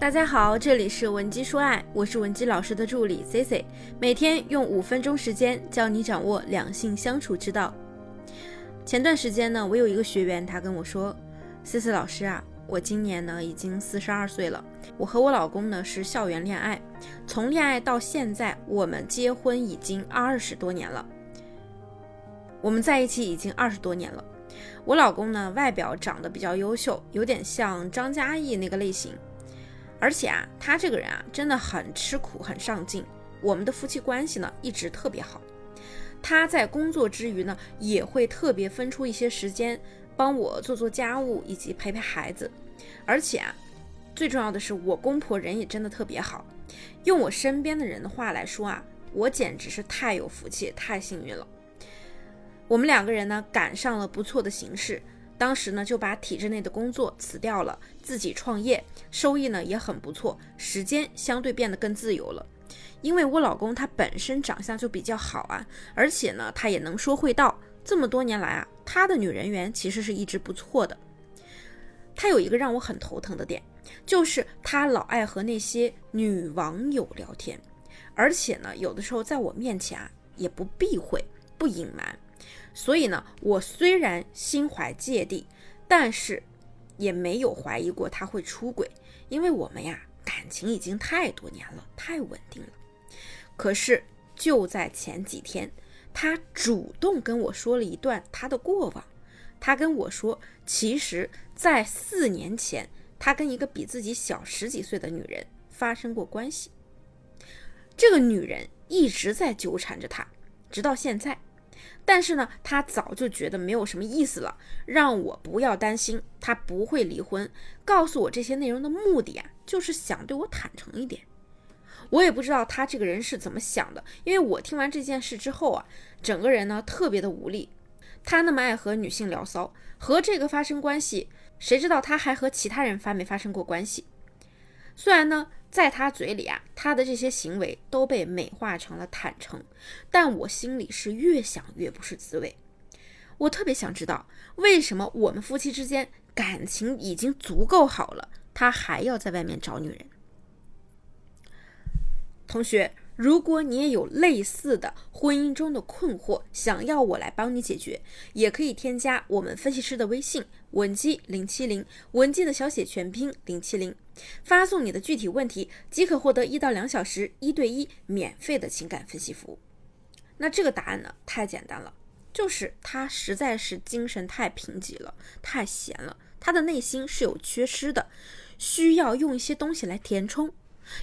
大家好，这里是文姬说爱，我是文姬老师的助理 Cici， 每天用5分钟时间教你掌握两性相处之道。前段时间呢，我有一个学员，他跟我说 Cici 老师啊，我今年呢已经42岁了，我和我老公呢是校园恋爱，从恋爱到现在我们结婚已经20多年了，我们在一起已经20多年了。我老公呢外表长得比较优秀，有点像张嘉译那个类型，而且啊，他这个人啊，真的很吃苦，很上进。我们的夫妻关系呢，一直特别好。他在工作之余呢，也会特别分出一些时间，帮我做做家务以及陪陪孩子。而且啊，最重要的是，我公婆人也真的特别好。用我身边的人的话来说啊，我简直是太有福气，太幸运了。我们两个人呢，赶上了不错的形势。当时呢就把体制内的工作辞掉了，自己创业，收益呢也很不错，时间相对变得更自由了。因为我老公他本身长相就比较好啊，而且呢他也能说会道，这么多年来啊，他的女人缘其实是一直不错的。他有一个让我很头疼的点，就是他老爱和那些女网友聊天，而且呢有的时候在我面前啊也不避讳不隐瞒。所以呢，我虽然心怀芥蒂，但是也没有怀疑过他会出轨，因为我们呀感情已经太多年了，太稳定了。可是就在前几天，他主动跟我说了一段他的过往。他跟我说，其实在4年前，他跟一个比自己小10几岁的女人发生过关系。这个女人一直在纠缠着他，直到现在。但是呢他早就觉得没有什么意思了，让我不要担心，他不会离婚。告诉我这些内容的目的啊，就是想对我坦诚一点。我也不知道他这个人是怎么想的，因为我听完这件事之后啊，整个人呢特别的无力。他那么爱和女性聊骚，和这个发生关系，谁知道他还和其他人没发生过关系。虽然呢在他嘴里啊，他的这些行为都被美化成了坦诚，但我心里是越想越不是滋味。我特别想知道，为什么我们夫妻之间感情已经足够好了，他还要在外面找女人？同学，如果你也有类似的婚姻中的困惑，想要我来帮你解决，也可以添加我们分析师的微信文姬070，文姬的小写全拼070，发送你的具体问题，即可获得1到2小时1对1免费的情感分析服务。那这个答案呢太简单了，就是他实在是精神太贫瘠了，太闲了，他的内心是有缺失的，需要用一些东西来填充。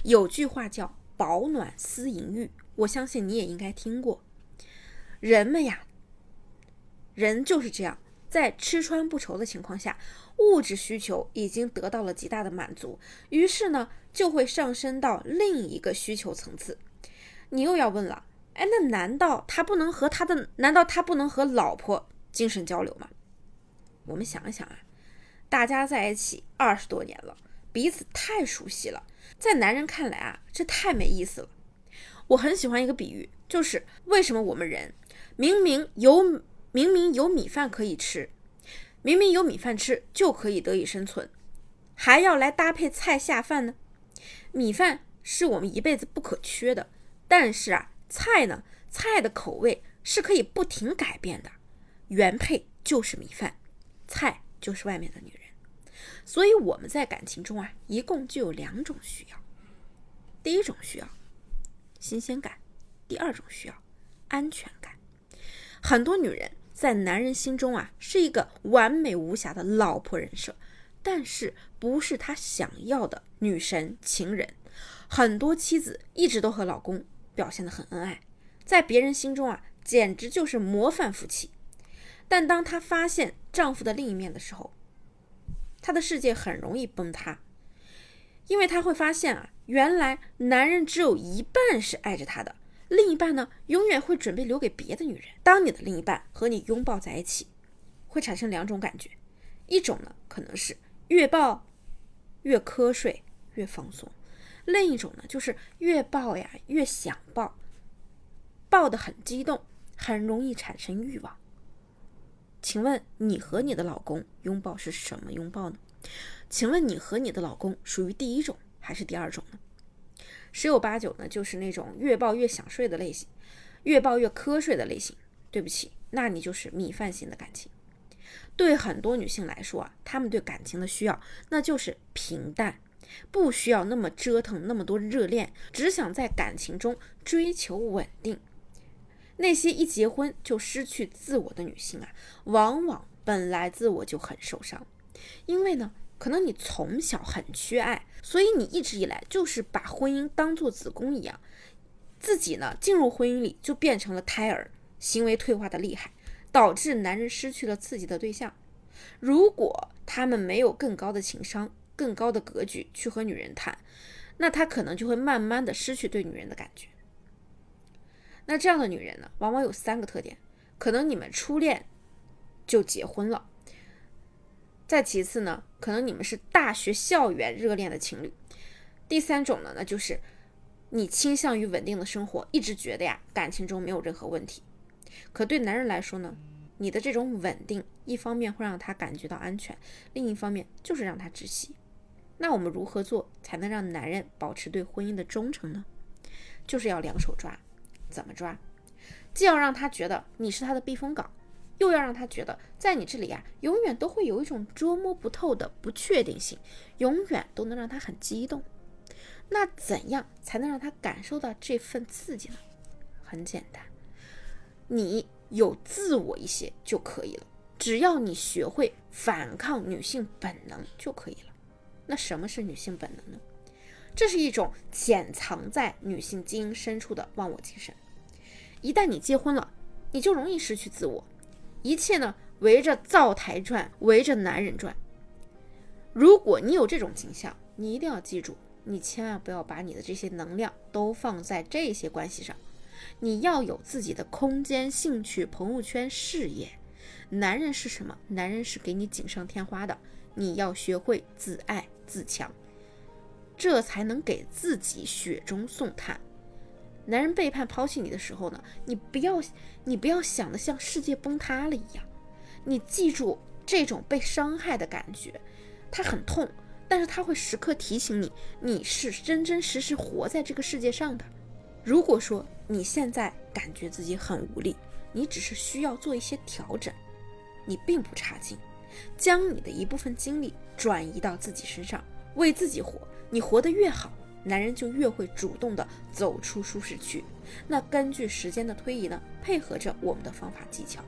有句话叫保暖思淫欲，我相信你也应该听过。人们呀，人就是这样，在吃穿不愁的情况下，物质需求已经得到了极大的满足，于是呢就会上升到另一个需求层次。你又要问了，那难道他不能和老婆精神交流吗？我们想一想啊，大家在一起20多年了，彼此太熟悉了，在男人看来啊，这太没意思了。我很喜欢一个比喻，就是为什么我们人明明有米饭可以吃，明明有米饭吃就可以得以生存，还要来搭配菜下饭呢？米饭是我们一辈子不可缺的，但是啊，菜呢，菜的口味是可以不停改变的，原配就是米饭，菜就是外面的女人。所以我们在感情中啊，一共就有2种需要。第一种需要新鲜感，第2种需要安全感。很多女人在男人心中啊，是一个完美无瑕的老婆人设，但是不是她想要的女神情人。很多妻子一直都和老公表现得很恩爱，在别人心中啊，简直就是模范夫妻。但当她发现丈夫的另一面的时候，她的世界很容易崩塌，因为她会发现啊，原来男人只有一半是爱着她的，另一半呢，永远会准备留给别的女人。当你的另一半和你拥抱在一起，会产生2种感觉，一种呢可能是越抱越瞌睡越放松，另一种呢就是越抱呀越想抱，抱得很激动，很容易产生欲望。请问你和你的老公拥抱是什么拥抱呢？请问你和你的老公属于第一种还是第二种呢？十有八九呢，就是那种越报越想睡的类型，越报越瞌睡的类型。对不起，那你就是米饭型的感情。对很多女性来说啊，她们对感情的需要，那就是平淡，不需要那么折腾，那么多热恋，只想在感情中追求稳定。那些一结婚就失去自我的女性啊，往往本来自我就很受伤，因为呢，可能你从小很缺爱，所以你一直以来就是把婚姻当作子宫一样，自己呢进入婚姻里就变成了胎儿，行为退化的厉害，导致男人失去了刺激的对象。如果他们没有更高的情商，更高的格局去和女人谈，那他可能就会慢慢的失去对女人的感觉。那这样的女人呢，往往有3个特点。可能你们初恋就结婚了，再其次呢，可能你们是大学校园热恋的情侣，第三种呢，那就是你倾向于稳定的生活，一直觉得呀，感情中没有任何问题。可对男人来说呢，你的这种稳定，一方面会让他感觉到安全，另一方面就是让他窒息。那我们如何做才能让男人保持对婚姻的忠诚呢？就是要两手抓。怎么抓？既要让他觉得你是他的避风港，又要让他觉得在你这里啊，永远都会有一种捉摸不透的不确定性，永远都能让他很激动。那怎样才能让他感受到这份刺激呢？很简单，你有自我一些就可以了，只要你学会反抗女性本能就可以了。那什么是女性本能呢？这是一种潜藏在女性基因深处的忘我精神。一旦你结婚了，你就容易失去自我，一切呢围着灶台转，围着男人转。如果你有这种倾向，你一定要记住，你千万不要把你的这些能量都放在这些关系上，你要有自己的空间、兴趣、朋友圈、事业。男人是什么？男人是给你锦上添花的，你要学会自爱自强，这才能给自己雪中送炭。男人背叛抛弃你的时候呢，你不要想得像世界崩塌了一样，你记住这种被伤害的感觉，它很痛，但是它会时刻提醒你，你是真真实实活在这个世界上的。如果说你现在感觉自己很无力，你只是需要做一些调整，你并不差劲，将你的一部分精力转移到自己身上，为自己活。你活得越好，男人就越会主动地走出舒适区。那根据时间的推移呢，配合着我们的方法技巧，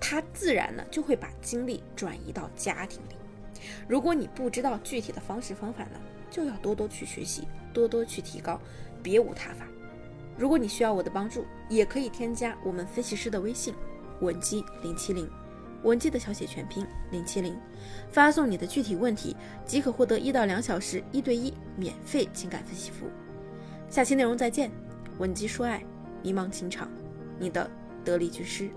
他自然呢就会把精力转移到家庭里。如果你不知道具体的方式方法呢，就要多多去学习，多多去提高，别无他法。如果你需要我的帮助，也可以添加我们分析师的微信文姬070，文姬的小写全拼070，发送你的具体问题，即可获得1到2小时1对1免费情感分析服务。下期内容再见，文姬说爱，迷茫情场，你的得力军师。